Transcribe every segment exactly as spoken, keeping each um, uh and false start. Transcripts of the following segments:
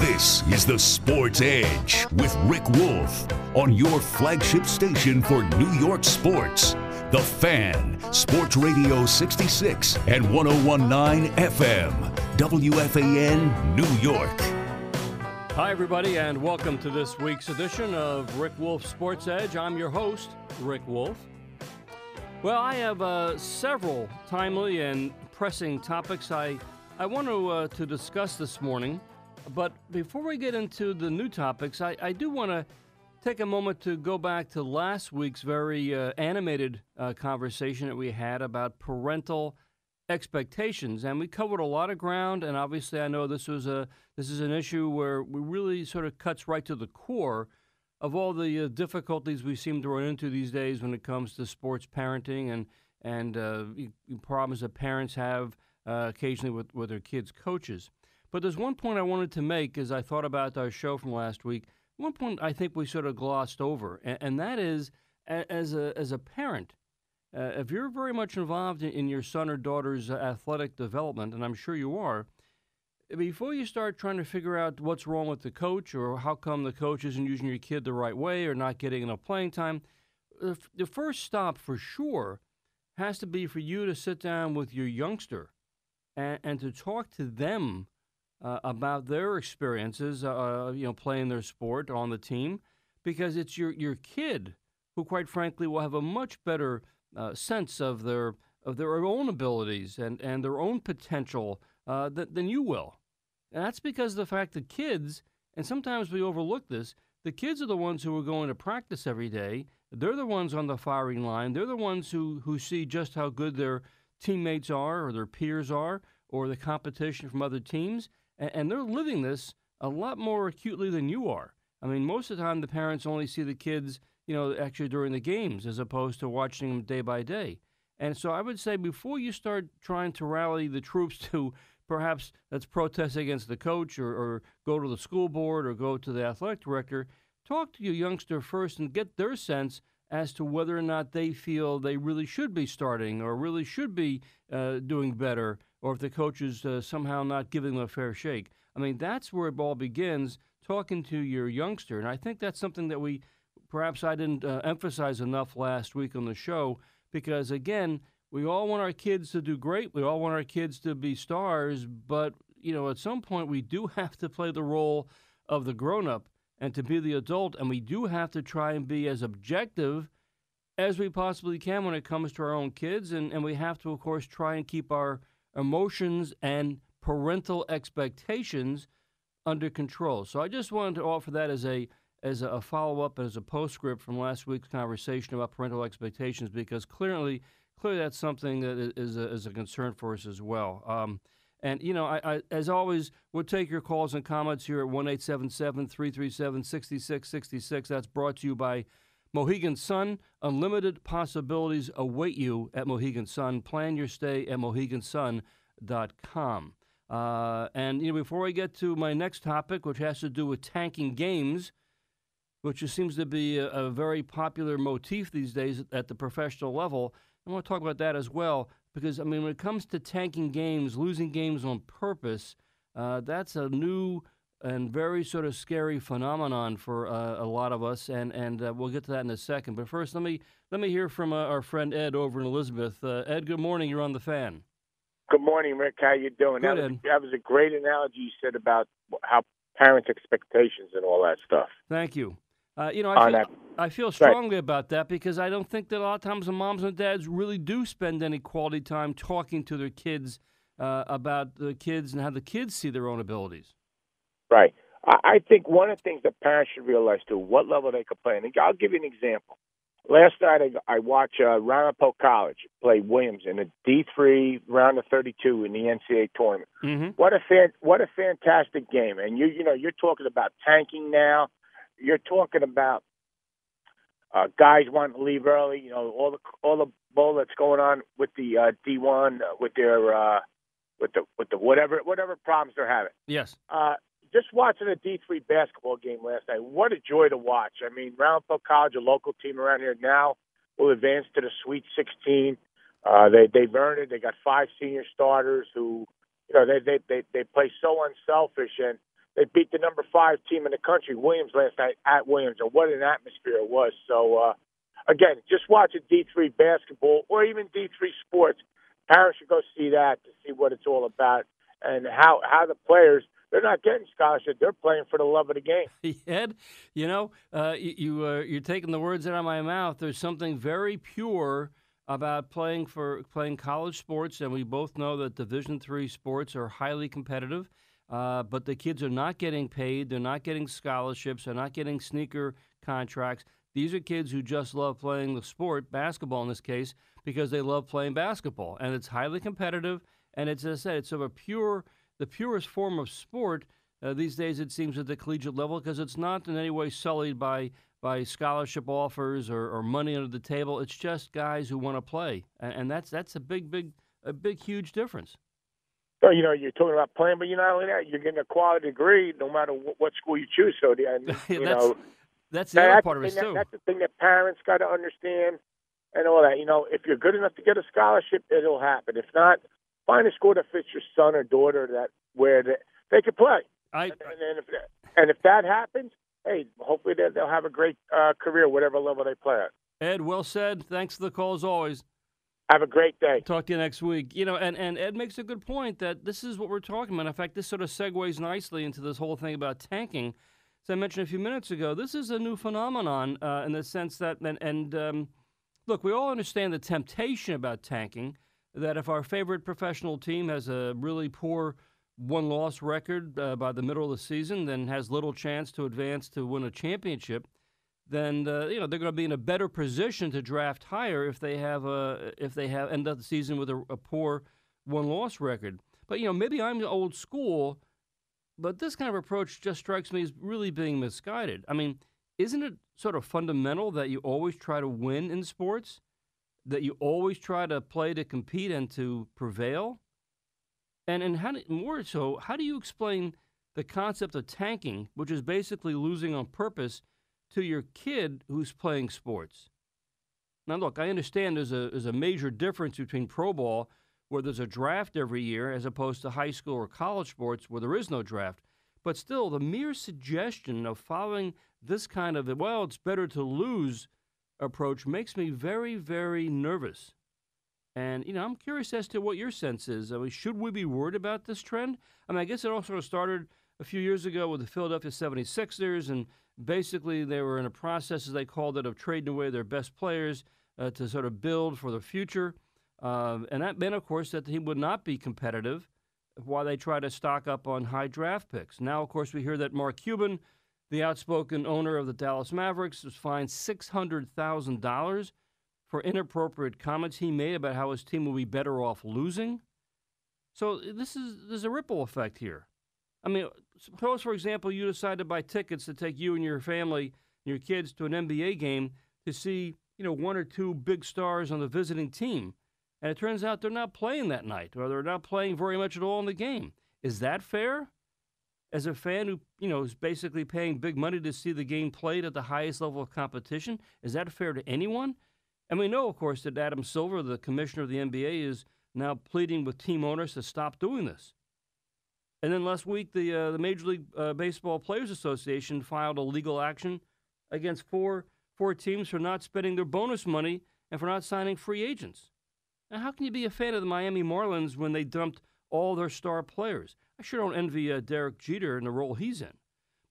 This is the Sports Edge with Rick Wolf on your flagship station for New York sports. The Fan, Sports Radio sixty-six and one oh one point nine F M, W F A N, New York. Hi, everybody, and welcome to this week's edition of Rick Wolf Sports Edge. I'm your host, Rick Wolf. Well, I have uh, several timely and pressing topics I, I want to, uh, to discuss this morning. But before we get into the new topics, I, I do want to take a moment to go back to last week's very uh, animated uh, conversation that we had about parental expectations, and we covered a lot of ground. And obviously, I know this was a this is an issue where we really sort of cuts right to the core of all the uh, difficulties we seem to run into these days when it comes to sports parenting and and uh, problems that parents have uh, occasionally with, with their kids' coaches. But there's one point I wanted to make as I thought about our show from last week. One point I think we sort of glossed over, and, and that is, as a as a parent, uh, if you're very much involved in, in your son or daughter's athletic development, and I'm sure you are, before you start trying to figure out what's wrong with the coach or how come the coach isn't using your kid the right way or not getting enough playing time, the, f- the first stop for sure has to be for you to sit down with your youngster and, and to talk to them Uh, about their experiences, uh, you know, playing their sport on the team, because it's your, your kid who, quite frankly, will have a much better uh, sense of their of their own abilities and, and their own potential uh, th- than you will. And that's because of the fact that kids, and sometimes we overlook this, the kids are the ones who are going to practice every day. They're the ones on the firing line. They're the ones who, who see just how good their teammates are or their peers are or the competition from other teams. And they're living this a lot more acutely than you are. I mean, most of the time the parents only see the kids, you know, actually during the games as opposed to watching them day by day. And so I would say before you start trying to rally the troops to perhaps let's protest against the coach or, or go to the school board or go to the athletic director, talk to your youngster first and get their sense as to whether or not they feel they really should be starting or really should be uh, doing better, or if the coach is uh, somehow not giving them a fair shake. I mean, that's where it all begins, talking to your youngster. And I think that's something that we, perhaps I didn't uh, emphasize enough last week on the show, because, again, we all want our kids to do great. We all want our kids to be stars. But, you know, at some point we do have to play the role of the grown-up and to be the adult, and we do have to try and be as objective as we possibly can when it comes to our own kids. And, and we have to, of course, try and keep our emotions and parental expectations under control. So I just wanted to offer that as a as a follow-up, as a postscript from last week's conversation about parental expectations, because clearly, clearly that's something that is a, is a concern for us as well. Um, and, you know, I, I as always, we'll take your calls and comments here at one eight seven seven, three three seven, six six six six. That's brought to you by Mohegan Sun. Unlimited possibilities await you at Mohegan Sun. Plan your stay at mohegan sun dot com. Uh, and, you know, before I get to my next topic, which has to do with tanking games, which seems to be a, a very popular motif these days at the professional level, I want to talk about that as well, because, I mean, when it comes to tanking games, losing games on purpose, uh, that's a new and very sort of scary phenomenon for uh, a lot of us, and and uh, we'll get to that in a second. But first, let me let me hear from uh, our friend Ed over in Elizabeth. Uh, Ed, good morning. You're on the Fan. Good morning, Rick. How you doing? Good, that, was, that was a great analogy you said about how parents' expectations and all that stuff. Thank you. Uh, you know, I feel, I feel strongly right about that, because I don't think that a lot of times the moms and dads really do spend any quality time talking to their kids uh, about the kids and how the kids see their own abilities. Right. I think one of the things that parents should realize, too, what level they could play. And I'll give you an example. Last night I, I watched uh, Ramapo College play Williams in a D three round of thirty-two in the N C double A tournament. Mm-hmm. What a fan, what a fantastic game! And you you know you're talking about tanking now. You're talking about uh, guys wanting to leave early. You know all the all the bull that's going on with the uh, D one uh, with their uh, with the with the whatever whatever problems they're having. Yes. Uh, Just watching a D three basketball game last night, what a joy to watch. I mean, Ramapo College, a local team around here now, will advance to the Sweet sixteen. Uh, they, they've earned it. They got five senior starters who, you know, they, they, they, they play so unselfish, and they beat the number five team in the country, Williams, last night at Williams, and what an atmosphere it was. So, uh, again, just watching D three basketball or even D three sports. Parents should go see that to see what it's all about and how, how the players – they're not getting scholarship. They're playing for the love of the game. Ed, you know, uh, you, you, uh, you're taking the words out of my mouth. There's something very pure about playing for playing college sports, and we both know that Division three sports are highly competitive, uh, but the kids are not getting paid. They're not getting scholarships. They're not getting sneaker contracts. These are kids who just love playing the sport, basketball in this case, because they love playing basketball, and it's highly competitive, and it's, as I said, it's of a pure – the purest form of sport uh, these days, it seems, at the collegiate level, because it's not in any way sullied by by scholarship offers or, or money under the table. It's just guys who want to play, and, and that's that's a big, big, a big, huge difference. Well, you know, you're talking about playing, but you're not only that, you're getting a quality degree no matter what, what school you choose. So, the, and, you that's, know, that's the that, other that's part the of it too. That, that's the thing that parents got to understand, and all that. You know, if you're good enough to get a scholarship, it'll happen. If not, find a school that fits your son or daughter that where they, they can play. I, and, and, if, and if that happens, hey, hopefully they, they'll have a great uh, career, whatever level they play at. Ed, well said. Thanks for the call as always. Have a great day. Talk to you next week. You know, and, and Ed makes a good point that this is what we're talking about. In fact, this sort of segues nicely into this whole thing about tanking. As I mentioned a few minutes ago, this is a new phenomenon uh, in the sense that, and, and um, look, we all understand the temptation about tanking. That if our favorite professional team has a really poor one-loss record uh, by the middle of the season, then has little chance to advance to win a championship, then uh, you know they're going to be in a better position to draft higher if they have a if they have end up the season with a, a poor one-loss record. But you know maybe I'm old school, but this kind of approach just strikes me as really being misguided. I mean, isn't it sort of fundamental that you always try to win in sports? That you always try to play to compete and to prevail? And and how do, more so, how do you explain the concept of tanking, which is basically losing on purpose, to your kid who's playing sports? Now, look, I understand there's a, there's a major difference between pro ball, where there's a draft every year, as opposed to high school or college sports, where there is no draft. But still, the mere suggestion of following this kind of, well, it's better to lose approach makes me very, very nervous. And, you know, I'm curious as to what your sense is. I mean, should we be worried about this trend? I mean, I guess it all sort of started a few years ago with the Philadelphia seventy-sixers, and basically they were in a process, as they called it, of trading away their best players uh, to sort of build for the future. Uh, and that meant, of course, that he would not be competitive while they try to stock up on high draft picks. Now, of course, we hear that Mark Cuban, the outspoken owner of the Dallas Mavericks, was fined six hundred thousand dollars for inappropriate comments he made about how his team will be better off losing. So this is there's a ripple effect here. I mean, suppose, for example, you decide to buy tickets to take you and your family and your kids to an N B A game to see, you know, one or two big stars on the visiting team, and it turns out they're not playing that night, or they're not playing very much at all in the game. Is that fair? As a fan who, you know, is basically paying big money to see the game played at the highest level of competition, is that fair to anyone? And we know, of course, that Adam Silver, the commissioner of the N B A, is now pleading with team owners to stop doing this. And then last week, the uh, the Major League uh, Baseball Players Association filed a legal action against four four teams for not spending their bonus money and for not signing free agents. Now, how can you be a fan of the Miami Marlins when they dumped all their star players? I sure don't envy uh, Derek Jeter and the role he's in.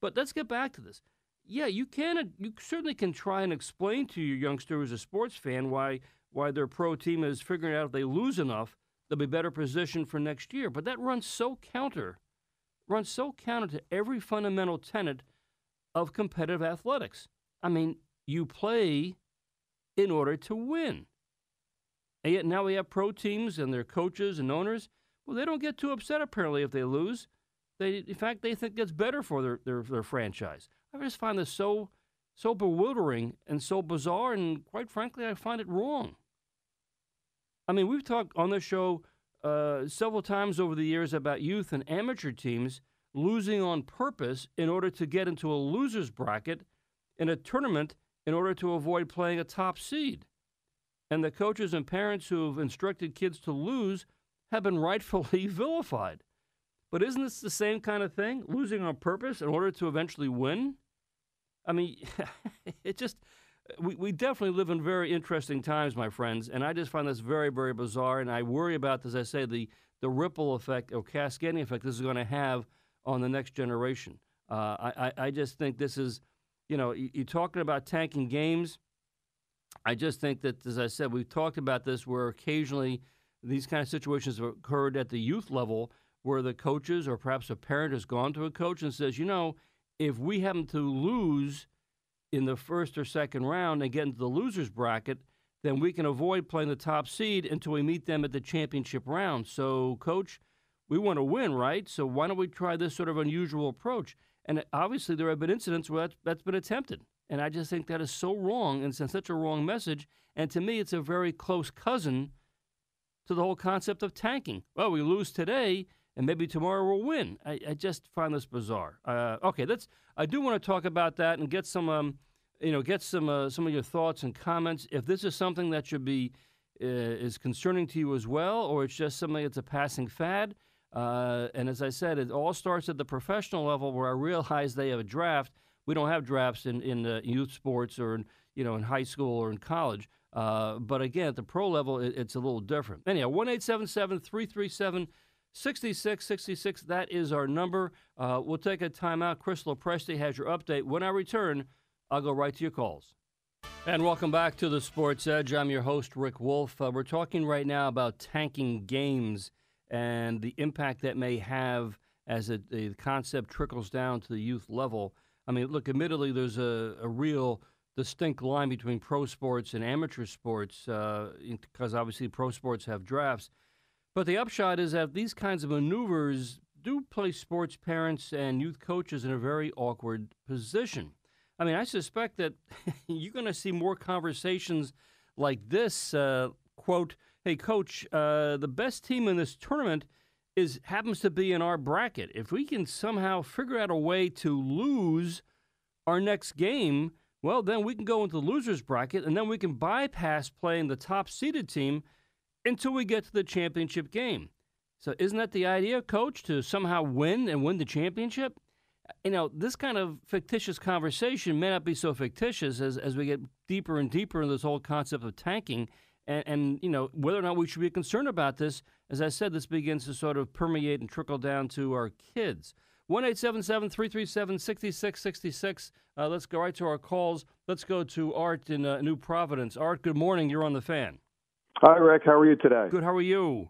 But let's get back to this. Yeah, you can. Uh, you certainly can try and explain to your youngster who's a sports fan why why their pro team is figuring out if they lose enough, they'll be better positioned for next year. But that runs so counter, runs so counter to every fundamental tenet of competitive athletics. I mean, you play in order to win. And yet now we have pro teams and their coaches and owners. Well, they don't get too upset, apparently, if they lose. They, in fact, they think that's better for their, their, their franchise. I just find this so, so bewildering and so bizarre, and quite frankly, I find it wrong. I mean, we've talked on this show uh, several times over the years about youth and amateur teams losing on purpose in order to get into a loser's bracket in a tournament in order to avoid playing a top seed. And the coaches and parents who have instructed kids to lose have been rightfully vilified. But isn't this the same kind of thing? Losing on purpose in order to eventually win? I mean, it just, we, we definitely live in very interesting times, my friends, and I just find this very, very bizarre, and I worry about, as I say, the, the ripple effect or cascading effect this is going to have on the next generation. Uh, I, I just think this is, you know, you're talking about tanking games. I just think that, as I said, we've talked about this where occasionally these kind of situations have occurred at the youth level, where the coaches or perhaps a parent has gone to a coach and says, you know, if we happen to lose in the first or second round and get into the loser's bracket, then we can avoid playing the top seed until we meet them at the championship round. So, coach, we want to win, right? So why don't we try this sort of unusual approach? And obviously there have been incidents where that's, that's been attempted. And I just think that is so wrong and sends such a wrong message. And to me, it's a very close cousin to the whole concept of tanking. Well, we lose today, and maybe tomorrow we'll win. I, I just find this bizarre. Uh, okay, let's. I do want to talk about that and get some, um, you know, get some uh, some of your thoughts and comments. If this is something that should be uh, is concerning to you as well, or it's just something that's a passing fad. Uh, and as I said, it all starts at the professional level, where I realize they have a draft. We don't have drafts in in uh, youth sports or in, you know in high school or in college. Uh, but again, at the pro level, it, it's a little different. Anyhow, one eight seven seven three three seven sixty-six sixty-six, that is our number. Uh, we'll take a timeout. Chris Lopresti has your update. When I return, I'll go right to your calls. And welcome back to the Sports Edge. I'm your host, Rick Wolf. Uh, we're talking right now about tanking games and the impact that may have as a, a concept trickles down to the youth level. I mean, look, admittedly, there's a, a real distinct line between pro sports and amateur sports because uh, obviously pro sports have drafts. But the upshot is that these kinds of maneuvers do place sports parents and youth coaches in a very awkward position. I mean, I suspect that you're going to see more conversations like this, uh, quote, hey, coach, uh, the best team in this tournament is happens to be in our bracket. If we can somehow figure out a way to lose our next game, well, then we can go into the loser's bracket, and then we can bypass playing the top-seeded team until we get to the championship game. So isn't that the idea, coach, to somehow win and win the championship? You know, this kind of fictitious conversation may not be so fictitious as, as we get deeper and deeper in this whole concept of tanking. And, and, you know, whether or not we should be concerned about this, as I said, this begins to sort of permeate and trickle down to our kids. one eight seven seven three three seven six six six six. Uh, let's go right to our calls. Let's go to Art in uh, New Providence. Art, good morning. You're on the fan. Hi, Rick. How are you today? Good. How are you?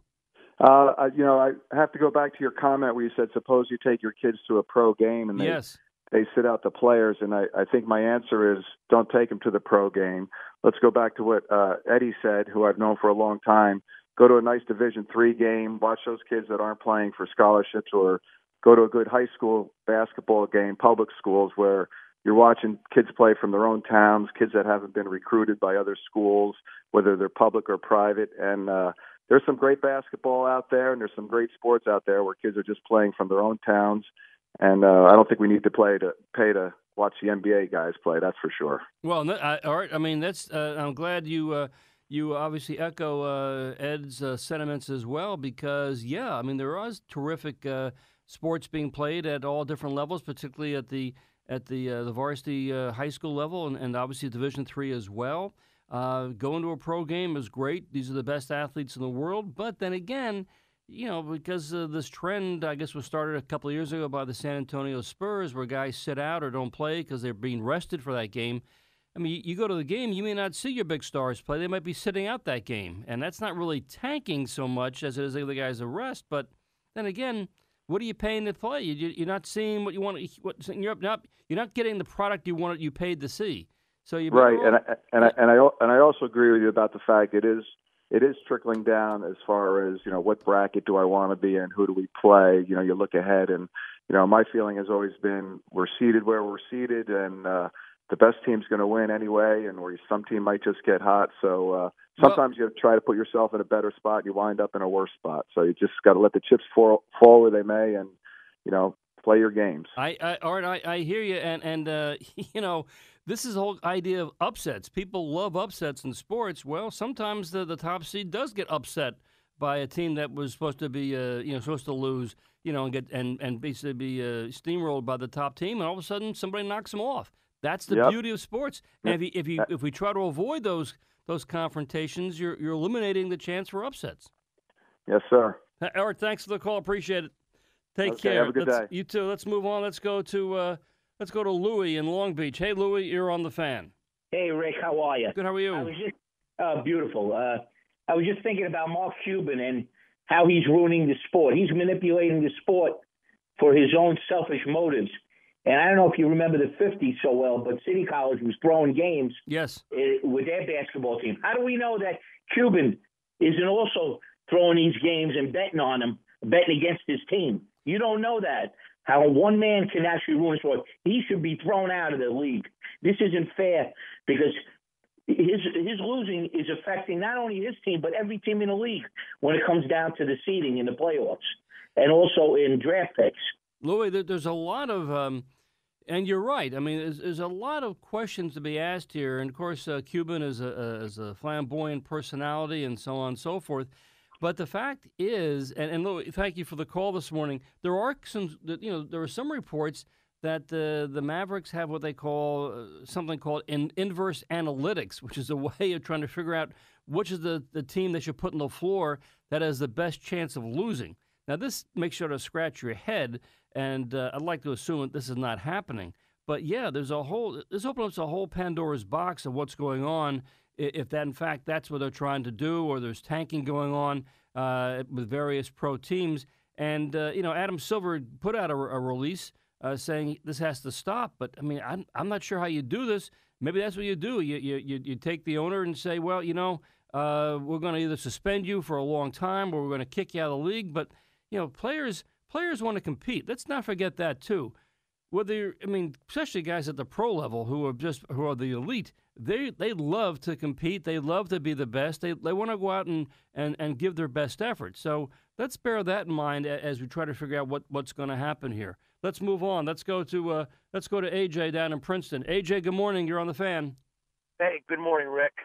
Uh, you know, I have to go back to your comment where you said, suppose you take your kids to a pro game and they, yes. they sit out the players. And I, I think my answer is don't take them to the pro game. Let's go back to what uh, Eddie said, who I've known for a long time. Go to a nice Division three game. Watch those kids that aren't playing for scholarships, or go to a good high school basketball game, public schools, where you're watching kids play from their own towns, kids that haven't been recruited by other schools, whether they're public or private. And uh, there's some great basketball out there, and there's some great sports out there where kids are just playing from their own towns. And uh, I don't think we need to play to pay to watch the N B A guys play. That's for sure. Well, I, all right. I mean, that's. Uh, I'm glad you uh, you obviously echo uh, Ed's uh, sentiments as well, because yeah, I mean, there are terrific uh, sports being played at all different levels, particularly at the. at the uh, the varsity uh, high school level, and, and obviously Division three as well. Uh, going to a pro game is great. These are the best athletes in the world. But then again, you know, because uh, this trend, I guess, was started a couple of years ago by the San Antonio Spurs, where guys sit out or don't play because they're being rested for that game. I mean, you, you go to the game, you may not see your big stars play. They might be sitting out that game. And that's not really tanking so much as it is the other guys a rest. But then again, what are you paying to play? You, you, you're not seeing what you want. What, you're, not, you're not getting the product you wanted. You paid to see. So you right, and I, and I, and I and I also agree with you about the fact it is it is trickling down as far as, you know, what bracket do I want to be in, who do we play? You know, you look ahead, and you know, my feeling has always been we're seated where we're seated, and uh, the best team's going to win anyway, and where some team might just get hot. So uh, sometimes well, you have to try to put yourself in a better spot, you wind up in a worse spot. So you just got to let the chips fall, fall where they may, and you know, play your games. I, I Art, I, I hear you, and and uh, you know. This is the whole idea of upsets. People love upsets in sports. Well, sometimes the, the top seed does get upset by a team that was supposed to be, uh, you know, supposed to lose, you know, and get and and basically be uh, steamrolled by the top team, and all of a sudden somebody knocks them off. That's the yep. beauty of sports. And if you, if you if we try to avoid those those confrontations, you're you're eliminating the chance for upsets. Yes, sir. Eric, thanks for the call. Appreciate it. Take okay, care. Have a good Let's, day. You too. Let's move on. Let's go to. Uh, Let's go to Louie in Long Beach. Hey, Louie, you're on the fan. Hey, Rick, how are you? Good, how are you? I was just, uh, beautiful. Uh, I was just thinking about Mark Cuban and how he's ruining the sport. He's manipulating the sport for his own selfish motives. And I don't know if you remember the fifties so well, but City College was throwing games yes. with their basketball team. How do we know that Cuban isn't also throwing these games and betting on them, betting against his team? You don't know that. How one man can actually ruin sport. He should be thrown out of the league. This isn't fair because his his losing is affecting not only his team, but every team in the league when it comes down to the seeding in the playoffs and also in draft picks. Louis, there's a lot of, um, and you're right, I mean, there's, there's a lot of questions to be asked here. And, of course, uh, Cuban is a, is a flamboyant personality and so on and so forth. But the fact is, and, and Louis, thank you for the call this morning, there are some, you know, there are some reports that uh, the Mavericks have what they call uh, something called in, inverse analytics, which is a way of trying to figure out which is the, the team they should put on the floor that has the best chance of losing. Now, this makes sure to scratch your head, and uh, I'd like to assume that this is not happening. But, yeah, there's a whole, this opens up a whole Pandora's box of what's going on. If that, in fact, that's what they're trying to do, or there's tanking going on uh, with various pro teams. And, uh, you know, Adam Silver put out a, a release uh, saying this has to stop. But, I mean, I'm, I'm not sure how you do this. Maybe that's what you do. You you, you take the owner and say, well, you know, uh, we're going to either suspend you for a long time or we're going to kick you out of the league. But, you know, players players want to compete. Let's not forget that, too. Whether you're, I mean, especially guys at the pro level who are just who are the elite, they they love to compete. They love to be the best. They they want to go out and, and, and give their best effort. So let's bear that in mind as we try to figure out what, what's going to happen here. Let's move on. Let's go to uh, let's go to A J down in Princeton. A J, good morning. You're on the fan. Hey, good morning, Rick.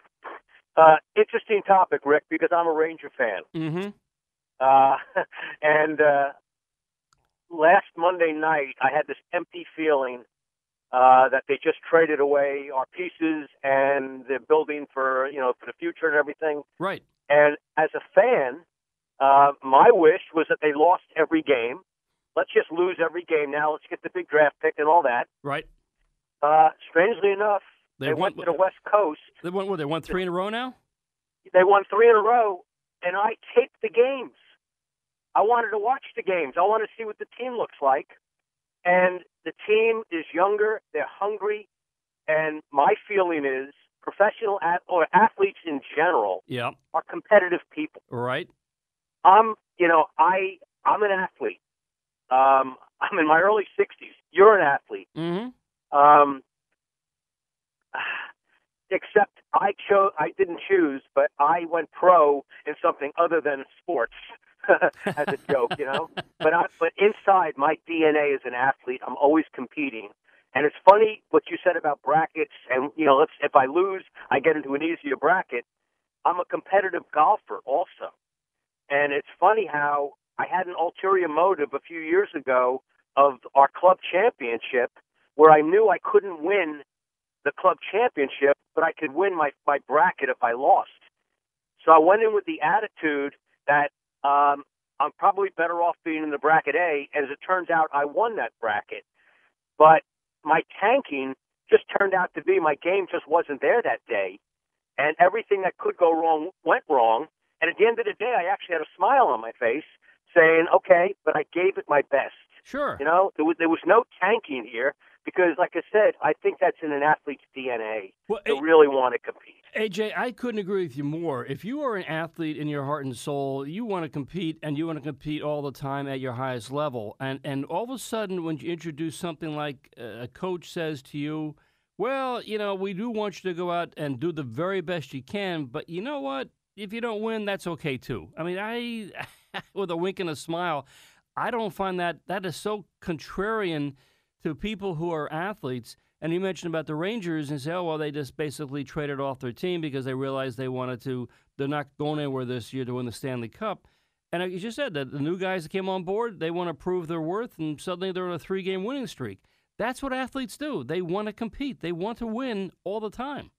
Uh, interesting topic, Rick, because I'm a Ranger fan. Mm-hmm. Uh, and. Uh, Last Monday night, I had this empty feeling uh, that they just traded away our pieces and the building for, you know, for the future and everything. Right. And as a fan, uh, my wish was that they lost every game. Let's just lose every game now. Let's get the big draft pick and all that. Right. Uh, strangely enough, they, they went, went to the West Coast. They went what? They won three in a row now? They won three in a row, and I taped the games. I wanted to watch the games. I want to see what the team looks like. And the team is younger. They're hungry. And my feeling is professional at, or athletes in general yeah. are competitive people. Right. I'm, you know, I, I'm an athlete. Um, I'm in my early sixties. You're an athlete. Mm-hmm. Um, except I chose, I didn't choose, but I went pro in something other than sports. As a joke, you know, but I, but inside my D N A is an athlete. I'm always competing, and it's funny what you said about brackets. And you know, let's if I lose, I get into an easier bracket. I'm a competitive golfer also, and it's funny how I had an ulterior motive a few years ago of our club championship, where I knew I couldn't win the club championship, but I could win my my bracket if I lost. So I went in with the attitude that. Um, I'm probably better off being in the bracket A. As it turns out, I won that bracket. But my tanking just turned out to be my game just wasn't there that day. And everything that could go wrong went wrong. And at the end of the day, I actually had a smile on my face saying, okay, but I gave it my best. Sure. You know, there was, there was no tanking here. because, like I said, I think that's in an athlete's D N A well, to a- really want to compete. A J, I couldn't agree with you more. If you are an athlete in your heart and soul, you want to compete, and you want to compete all the time at your highest level. And and all of a sudden, when you introduce something like a coach says to you, well, you know, we do want you to go out and do the very best you can, but you know what? If you don't win, that's okay, too. I mean, I, with a wink and a smile, I don't find that, that is so contrarian to people who are athletes. And you mentioned about the Rangers and say, oh, well, they just basically traded off their team because they realized they wanted to, they're not going anywhere this year to win the Stanley Cup. And you just said that the new guys that came on board, they want to prove their worth, and suddenly they're on a three-game winning streak. That's what athletes do. They want to compete. They want to win all the time.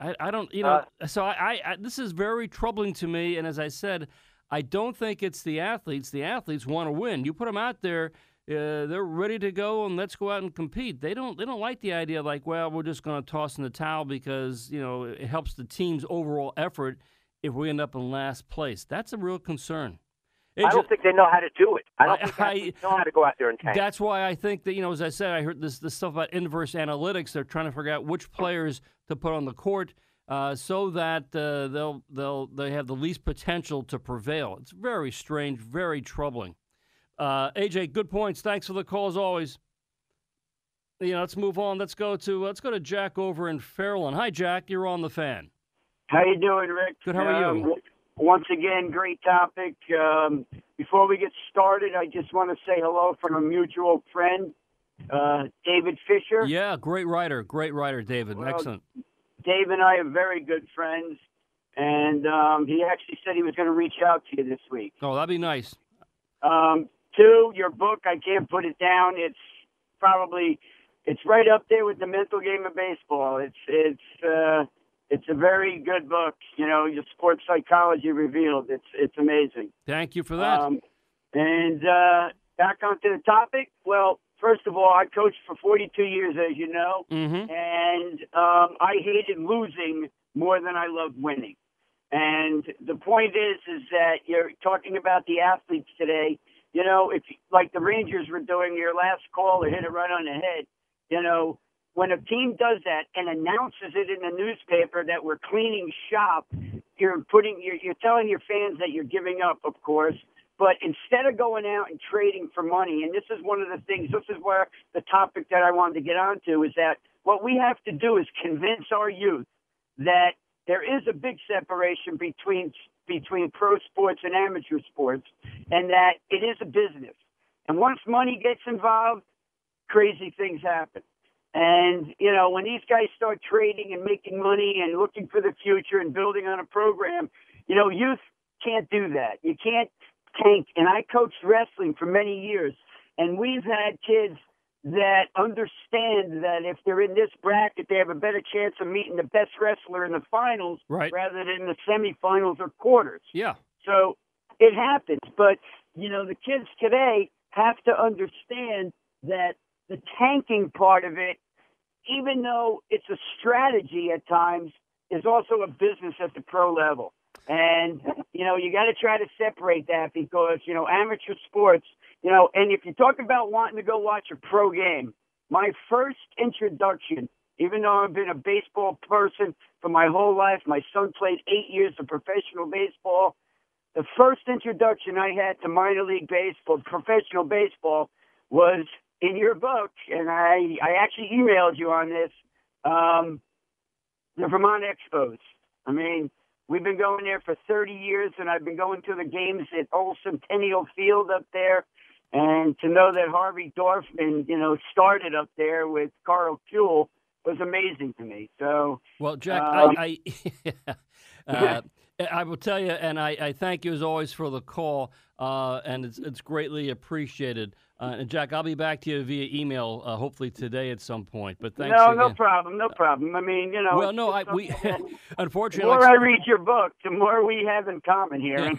I, I don't, you know, uh, so I, I, this is very troubling to me. And as I said, I don't think it's the athletes. The athletes want to win. You put them out there. Uh, they're ready to go, and let's go out and compete. They don't. They don't like the idea. Like, well, we're just going to toss in the towel because you know it helps the team's overall effort if we end up in last place. That's a real concern. It I don't just, think they know how to do it. I don't I, think they I, know how to go out there and tank. That's why I think that you know, as I said, I heard this this stuff about inverse analytics. They're trying to figure out which players to put on the court uh, so that uh, they'll they'll they have the least potential to prevail. It's very strange, very troubling. Uh, A J, good points. Thanks for the call as always. You know, let's move on. Let's go to let's go to Jack over in Fairland. Hi, Jack. You're on the fan. How you doing, Rick? Good. How are um, you? Once again, great topic. Um, before we get started, I just want to say hello from a mutual friend, uh, David Fisher. Yeah, great writer. Great writer, David. Well, excellent. Dave and I are very good friends, and um, he actually said he was going to reach out to you this week. Oh, that'd be nice. Um. Two, your book, I can't put it down. It's probably, it's right up there with the mental game of baseball. It's it's uh, it's a very good book. You know, your sports psychology revealed. It's it's amazing. Thank you for that. Um, and uh, back onto the topic. Well, first of all, I coached for forty-two years, as you know, mm-hmm. and um, I hated losing more than I loved winning. And the point is, is that you're talking about the athletes today. You know, if like the Rangers were doing, your last call hit it right on the head. You know, when a team does that and announces it in the newspaper that we're cleaning shop, you're putting, you're, you're telling your fans that you're giving up, of course. But instead of going out and trading for money, and this is one of the things, this is where the topic that I wanted to get onto is that what we have to do is convince our youth that there is a big separation between between pro sports and amateur sports, and that it is a business. And once money gets involved, crazy things happen. And, you know, when these guys start trading and making money and looking for the future and building on a program, you know, youth can't do that. You can't tank. And I coached wrestling for many years, and we've had kids that understand that if they're in this bracket, they have a better chance of meeting the best wrestler in the finals right. rather than the semifinals or quarters. Yeah. So it happens. But, you know, the kids today have to understand that the tanking part of it, even though it's a strategy at times, is also a business at the pro level. And, you know, you got to try to separate that because, you know, amateur sports, you know, and if you talk about wanting to go watch a pro game, my first introduction, even though I've been a baseball person for my whole life, my son played eight years of professional baseball. The first introduction I had to minor league baseball, professional baseball, was in your book. And I, I actually emailed you on this, um, the Vermont Expos. I mean, we've been going there for thirty years, and I've been going to the games at old Centennial Field up there. And to know that Harvey Dorfman, you know, started up there with Carl Kuhl was amazing to me. So, well, Jack, um, I I, uh, I will tell you, and I, I thank you as always for the call, uh, and it's it's greatly appreciated. Uh, and Jack, I'll be back to you via email, uh, hopefully today at some point. But thanks. No, again. no problem, no problem. I mean, you know. Well, no, I, we unfortunately. The more like, I read your book, the more we have in common here.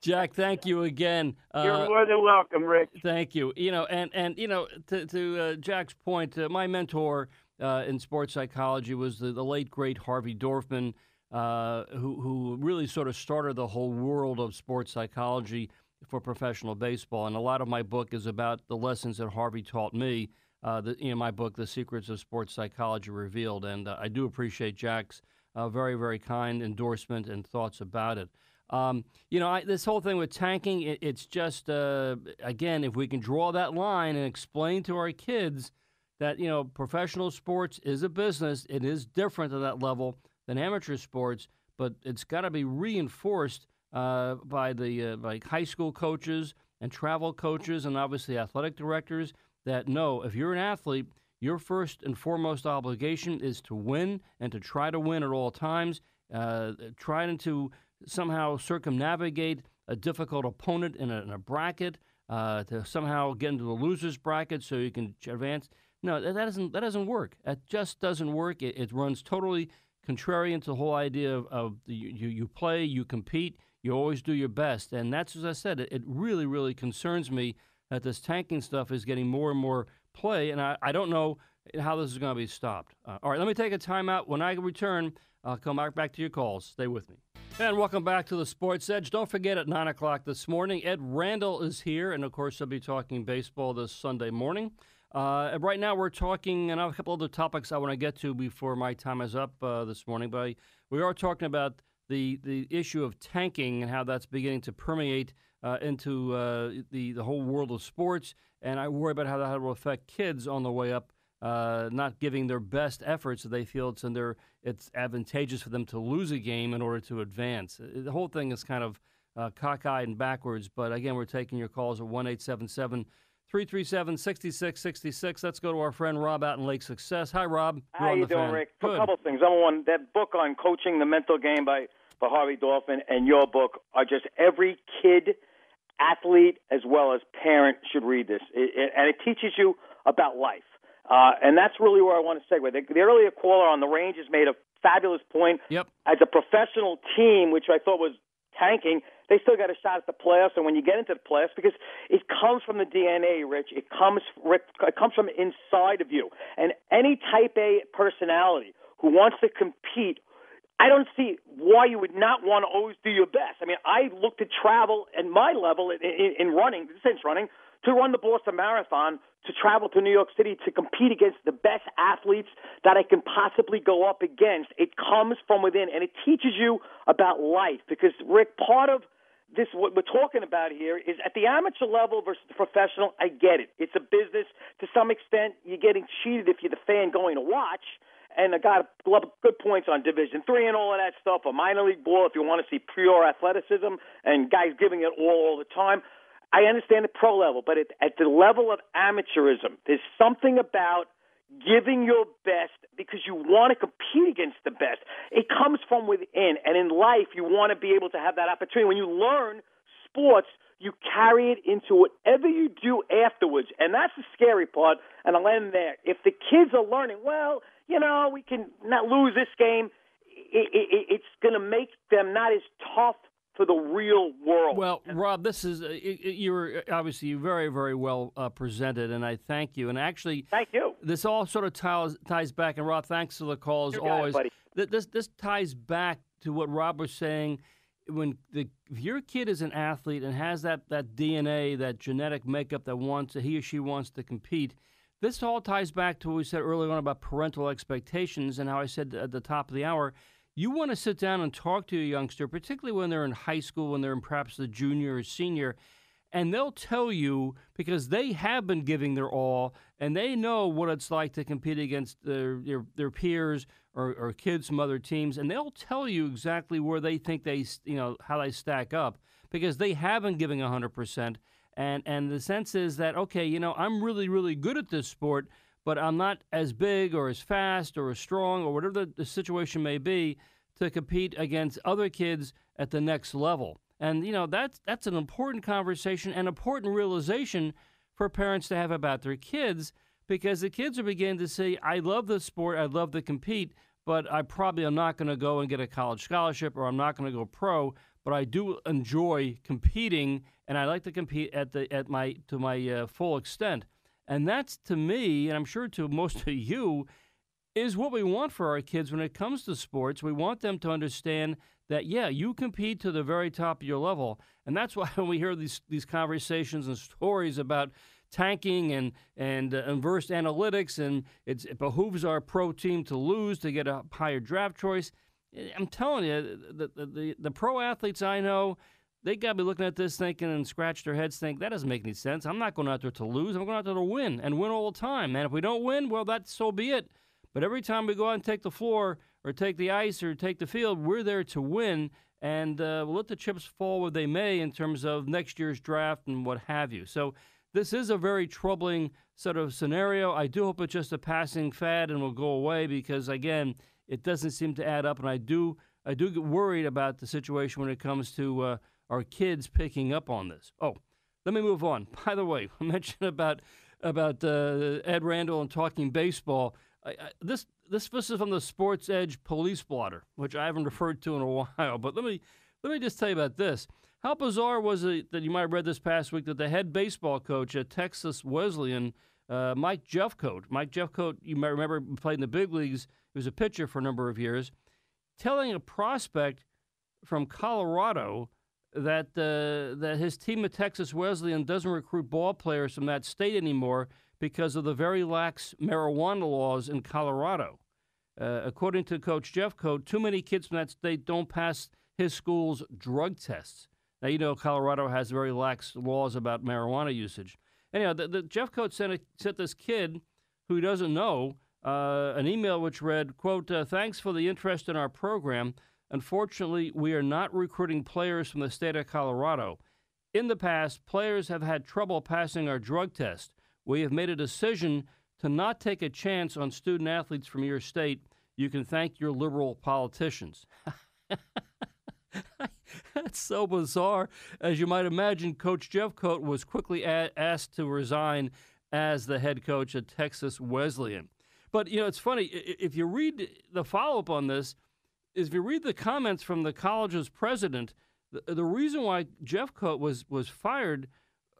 Jack, thank you again. Uh, You're more than welcome, Rick. Thank you. You know, and and you know, to, to uh, Jack's point, uh, my mentor uh, in sports psychology was the, the late great Harvey Dorfman, uh, who who really sort of started the whole world of sports psychology for professional baseball, and a lot of my book is about the lessons that Harvey taught me uh, the, in my book, The Secrets of Sports Psychology Revealed. And uh, I do appreciate Jack's uh, very, very kind endorsement and thoughts about it. Um, you know, I, this whole thing with tanking, it, it's just, uh, again, if we can draw that line and explain to our kids that, you know, professional sports is a business. It is different at that level than amateur sports, but it's got to be reinforced uh, by the uh, by high school coaches and travel coaches and obviously athletic directors that, no, if you're an athlete, your first and foremost obligation is to win and to try to win at all times, uh, trying to somehow circumnavigate a difficult opponent in a, in a bracket, uh, to somehow get into the loser's bracket so you can advance. No, that doesn't that doesn't work. That just doesn't work. It, it runs totally contrarian to the whole idea of, of you, you play, you compete, you always do your best. And that's, as I said, it, it really, really concerns me that this tanking stuff is getting more and more play, and I, I don't know how this is going to be stopped. Uh, all right, let me take a timeout. When I return, I'll come back, back to your calls. Stay with me. And welcome back to the Sports Edge. Don't forget, at nine o'clock this morning, Ed Randall is here, and, of course, he'll be talking baseball this Sunday morning. Uh, right now we're talking, and I have a couple other topics I want to get to before my time is up uh, this morning, but I, we are talking about the, the issue of tanking and how that's beginning to permeate uh, into uh, the, the whole world of sports, and I worry about how that will affect kids on the way up, uh, not giving their best efforts that they feel it's, in their, it's advantageous for them to lose a game in order to advance. The whole thing is kind of uh, cockeyed and backwards, but again, we're taking your calls at one eight seven seven three three seven, six six six six. Let's go to our friend Rob out in Lake Success. Hi, Rob. How you doing, Rick? A couple things. Number one, that book on coaching the mental game by, by Harvey Dorfman and your book are just every kid, athlete, as well as parent should read this. It, it, and it teaches you about life. Uh, and that's really where I want to segue. The, the earlier caller on the Range has made a fabulous point. Yep. As a professional team, which I thought was tanking, they still got a shot at the playoffs, and when you get into the playoffs, because it comes from the D N A, Rich, it comes, Rick, it comes from inside of you. And any type A personality who wants to compete, I don't see why you would not want to always do your best. I mean, I look to travel at my level in, in, in running, since running, to run the Boston Marathon, to travel to New York City, to compete against the best athletes that I can possibly go up against. It comes from within, and it teaches you about life. Because, Rick, part of this, what we're talking about here, is at the amateur level versus the professional, I get it. It's a business. To some extent, you're getting cheated if you're the fan going to watch. And I got a lot of good points on Division Three and all of that stuff, or minor league ball if you want to see pure athleticism and guys giving it all, all the time. I understand the pro level, but at, at the level of amateurism, there's something about giving your best because you want to compete against the best. It comes from within, and in life, you want to be able to have that opportunity. When you learn sports, you carry it into whatever you do afterwards, and that's the scary part, and I'll end there. If the kids are learning, well, you know, we can not lose this game, it, it, it's going to make them not as tough for the real world. Well, Rob, this is uh, you were obviously very, very well uh, presented, and I thank you. And actually, thank you. This all sort of ties, ties back, and Rob, thanks for the call as always. It, buddy. This this ties back to what Rob was saying. When the if your kid is an athlete and has that that D N A, that genetic makeup that wants he or she wants to compete, this all ties back to what we said earlier on about parental expectations and how I said at the top of the hour. You want to sit down and talk to your youngster, particularly when they're in high school, when they're in perhaps the junior or senior, and they'll tell you because they have been giving their all and they know what it's like to compete against their their, their peers or, or kids from other teams, and they'll tell you exactly where they think they, you know, how they stack up because they have been giving one hundred percent. And, and the sense is that, okay, you know, I'm really, really good at this sport, but I'm not as big or as fast or as strong or whatever the, the situation may be to compete against other kids at the next level. And, you know, that's, that's an important conversation and important realization for parents to have about their kids because the kids are beginning to say, I love this sport, I love to compete, but I probably am not going to go and get a college scholarship or I'm not going to go pro, but I do enjoy competing and I like to compete at the at my to my uh, full extent. And that's, to me, and I'm sure to most of you, is what we want for our kids when it comes to sports. We want them to understand that, yeah, you compete to the very top of your level. And that's why when we hear these, these conversations and stories about tanking and and uh, inverse analytics, and it's, it behooves our pro team to lose to get a higher draft choice. I'm telling you, the the, the, the pro athletes I know, they got to be looking at this thinking and scratch their heads think, that doesn't make any sense. I'm not going out there to lose. I'm going out there to win and win all the time. And if we don't win, well, that so be it. But every time we go out and take the floor or take the ice or take the field, we're there to win. And uh, we'll let the chips fall where they may in terms of next year's draft and what have you. So this is a very troubling sort of scenario. I do hope it's just a passing fad and will go away because, again, it doesn't seem to add up. And I do I do get worried about the situation when it comes to uh, our kids picking up on this. Oh, let me move on. By the way, I mentioned about, about uh, Ed Randall and talking baseball. I, I, this this this is from the Sports Edge Police Blotter, which I haven't referred to in a while. But let me let me just tell you about this. How bizarre was it that you might have read this past week that the head baseball coach at Texas Wesleyan, uh, Mike Jeffcoat, Mike Jeffcoat, you might remember played in the big leagues. He was a pitcher for a number of years, telling a prospect from Colorado that uh, that his team at Texas Wesleyan doesn't recruit ball players from that state anymore because of the very lax marijuana laws in Colorado. Uh, according to Coach Jeffcoat, too many kids from that state don't pass his school's drug tests. Now, you know Colorado has very lax laws about marijuana usage. Anyhow, the, the Jeffcoat sent, a, sent this kid who doesn't know uh, an email which read, quote, uh, thanks for the interest in our program. Unfortunately, we are not recruiting players from the state of Colorado. In the past, players have had trouble passing our drug test. We have made a decision to not take a chance on student-athletes from your state. You can thank your liberal politicians. That's so bizarre. As you might imagine, Coach Jeffcoat was quickly a- asked to resign as the head coach at Texas Wesleyan. But, you know, it's funny. If you read the follow-up on this, is if you read the comments from the college's president, the, the reason why Jeffcoat was, was fired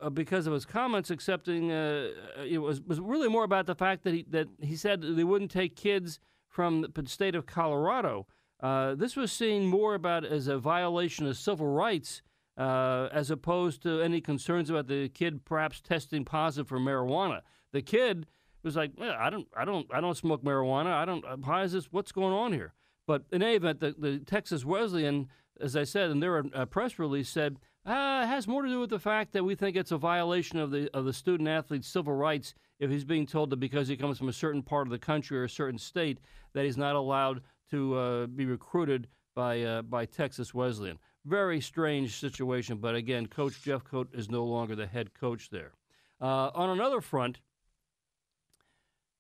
Uh, because of his comments, accepting uh, it was was really more about the fact that he that he said they wouldn't take kids from the state of Colorado. Uh, this was seen more about as a violation of civil rights uh, as opposed to any concerns about the kid perhaps testing positive for marijuana. The kid was like, well, I don't, I don't, I don't smoke marijuana. I don't. How is this? What's going on here? But in any event, the, the Texas Wesleyan, as I said, in their uh, press release said. Uh, it has more to do with the fact that we think it's a violation of the of the student athlete's civil rights if he's being told that because he comes from a certain part of the country or a certain state that he's not allowed to uh, be recruited by uh, by Texas Wesleyan. Very strange situation, but again, Coach Jeffcoat is no longer the head coach there. Uh, on another front,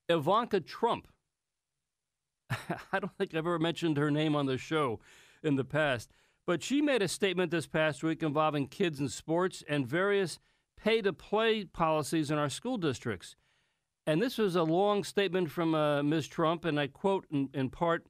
Ivanka Trump. I don't think I've ever mentioned her name on the show in the past. But she made a statement this past week involving kids in sports and various pay-to-play policies in our school districts. And this was a long statement from uh, Miz Trump, and I quote in, in part,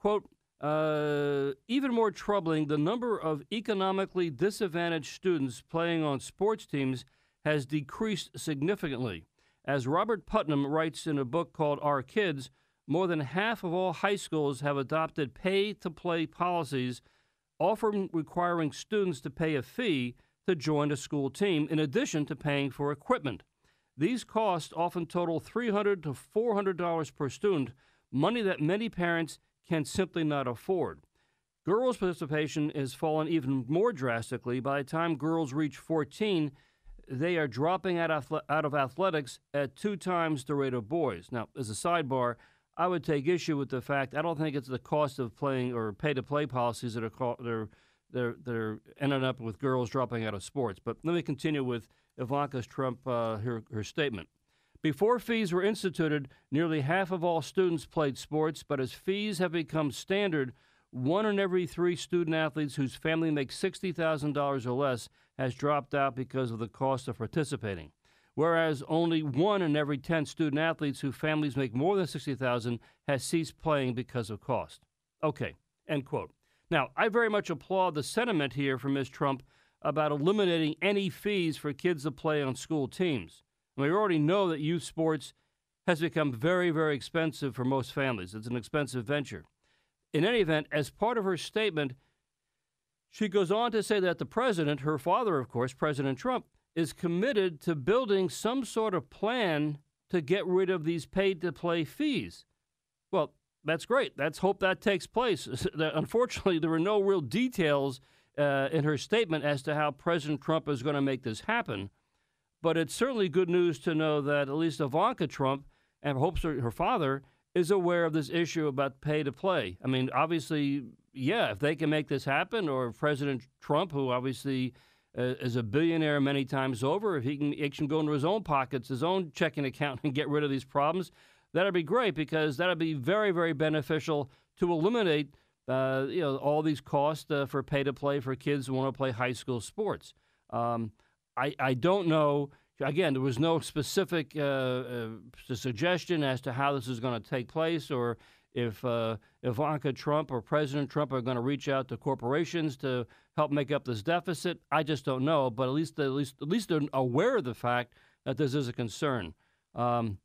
quote, uh, even more troubling, the number of economically disadvantaged students playing on sports teams has decreased significantly. As Robert Putnam writes in a book called Our Kids, more than half of all high schools have adopted pay-to-play policies often requiring students to pay a fee to join a school team in addition to paying for equipment. These costs often total three hundred dollars to four hundred dollars per student, money that many parents can simply not afford. Girls' participation has fallen even more drastically. By the time girls reach fourteen, they are dropping out of, out of athletics at two times the rate of boys. Now, as a sidebar, I would take issue with the fact I don't think it's the cost of playing or pay-to-play policies that are co- they're, they're, they're ending up with girls dropping out of sports. But let me continue with Ivanka Trump, uh, her, her statement. Before fees were instituted, nearly half of all students played sports, but as fees have become standard, one in every three student-athletes whose family makes sixty thousand dollars or less has dropped out because of the cost of participating. Whereas only one in every ten student-athletes whose families make more than sixty thousand dollars has ceased playing because of cost. Okay, end quote. Now, I very much applaud the sentiment here from Miz Trump about eliminating any fees for kids to play on school teams. And we already know that youth sports has become very, very expensive for most families. It's an expensive venture. In any event, as part of her statement, she goes on to say that the president, her father, of course, President Trump, is committed to building some sort of plan to get rid of these paid-to-play fees. Well, that's great. Let's hope that takes place. Unfortunately, there were no real details uh, in her statement as to how President Trump is going to make this happen. But it's certainly good news to know that at least Ivanka Trump, and hopes her, her father, is aware of this issue about pay-to-play. I mean, obviously, yeah, if they can make this happen, or President Trump, who obviously uh, is a billionaire many times over, if he can, he can go into his own pockets, his own checking account, and get rid of these problems, that would be great, because that would be very, very beneficial to eliminate uh, you know, all these costs uh, for pay-to-play for kids who want to play high school sports. Um, I, I don't know. Again, there was no specific uh, uh, suggestion as to how this is going to take place, or if uh, Ivanka Trump or President Trump are going to reach out to corporations to help make up this deficit. I just don't know, but at least at least at least they're aware of the fact that this is a concern. Um,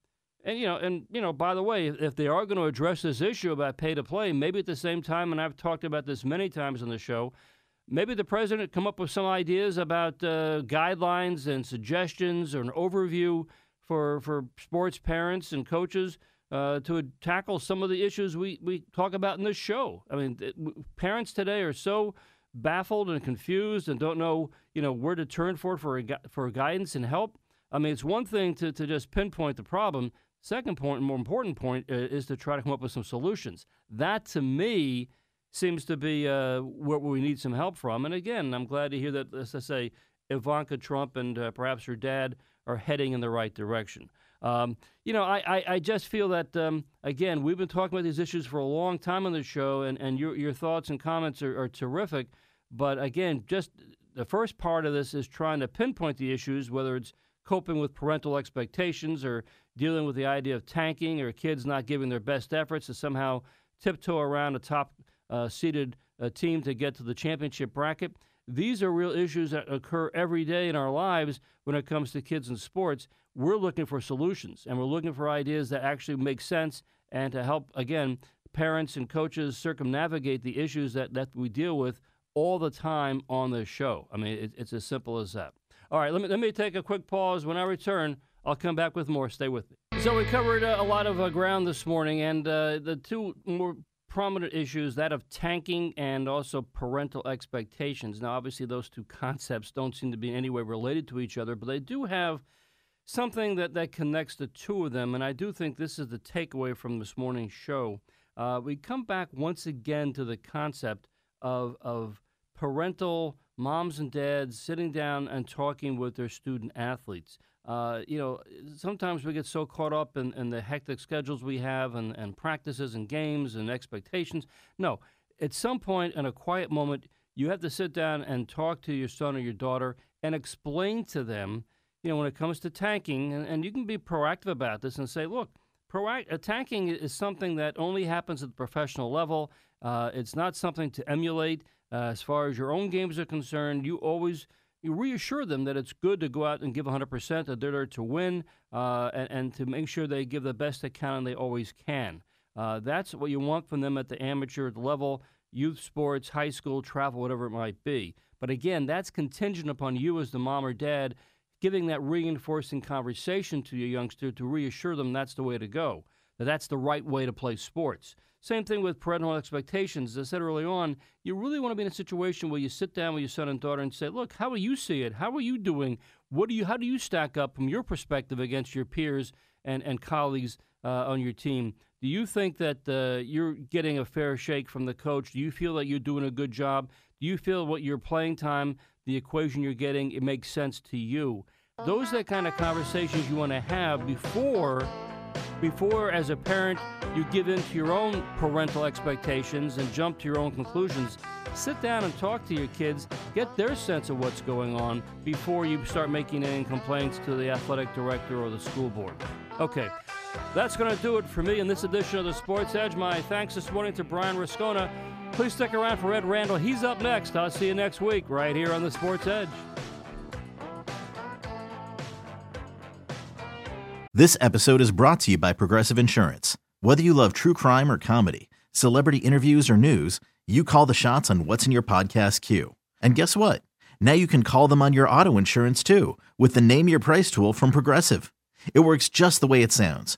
and you know, and you know, by the way, if they are going to address this issue about pay to play, maybe at the same time, and I've talked about this many times on the show, maybe the president come up with some ideas about uh, guidelines and suggestions or an overview for, for sports parents and coaches uh, to tackle some of the issues we, we talk about in this show. I mean, it, parents today are so baffled and confused and don't know, you know, where to turn for for, for guidance and help. I mean, it's one thing to, to just pinpoint the problem. Second point, and more important point, uh, is to try to come up with some solutions. That, to me, seems to be uh, where we need some help from. And again, I'm glad to hear that, as I say, Ivanka Trump and uh, perhaps her dad are heading in the right direction. Um, you know, I, I, I just feel that, um, again, we've been talking about these issues for a long time on the show, and, and your, your thoughts and comments are, are terrific. But again, just the first part of this is trying to pinpoint the issues, whether it's coping with parental expectations or dealing with the idea of tanking or kids not giving their best efforts to somehow tiptoe around a top Uh, seeded uh, team to get to the championship bracket. These are real issues that occur every day in our lives when it comes to kids and sports. We're looking for solutions, and we're looking for ideas that actually make sense and to help, again, parents and coaches circumnavigate the issues that, that we deal with all the time on this show. I mean, it, it's as simple as that. All right, let me, let me take a quick pause. When I return, I'll come back with more. Stay with me. So we covered uh, a lot of uh, ground this morning, and uh, the two more prominent issues, that of tanking and also parental expectations. Now, obviously, those two concepts don't seem to be in any way related to each other, but they do have something that, that connects the two of them, and I do think this is the takeaway from this morning's show. Uh, we come back once again to the concept of, of parental moms and dads sitting down and talking with their student athletes. Uh, you know, sometimes we get so caught up in, in the hectic schedules we have and, and practices and games and expectations. No, at some point in a quiet moment, you have to sit down and talk to your son or your daughter and explain to them, you know, when it comes to tanking, and, and you can be proactive about this and say, look, proact- tanking is something that only happens at the professional level. Uh, it's not something to emulate. Uh, as far as your own games are concerned, you always You reassure them that it's good to go out and give one hundred percent, that they're there to win, uh, and, and to make sure they give the best account they always can. Uh, that's what you want from them at the amateur level, youth sports, high school, travel, whatever it might be. But again, that's contingent upon you as the mom or dad giving that reinforcing conversation to your youngster to reassure them that's the way to go, that that's the right way to play sports. Same thing with parental expectations. As I said early on, you really want to be in a situation where you sit down with your son and daughter and say, look, how do you see it? How are you doing? What do you? How do you stack up from your perspective against your peers and, and colleagues uh, on your team? Do you think that uh, you're getting a fair shake from the coach? Do you feel that you're doing a good job? Do you feel what your playing time, the equation you're getting, it makes sense to you? Those are the kind of conversations you want to have before... Before, as a parent, you give in to your own parental expectations and jump to your own conclusions, sit down and talk to your kids, get their sense of what's going on before you start making any complaints to the athletic director or the school board. Okay, that's going to do it for me in this edition of the Sports Edge. My thanks this morning to Brian Rascona. Please stick around for Ed Randall. He's up next. I'll see you next week right here on the Sports Edge. This episode is brought to you by Progressive Insurance. Whether you love true crime or comedy, celebrity interviews or news, you call the shots on what's in your podcast queue. And guess what? Now you can call them on your auto insurance too with the Name Your Price tool from Progressive. It works just the way it sounds.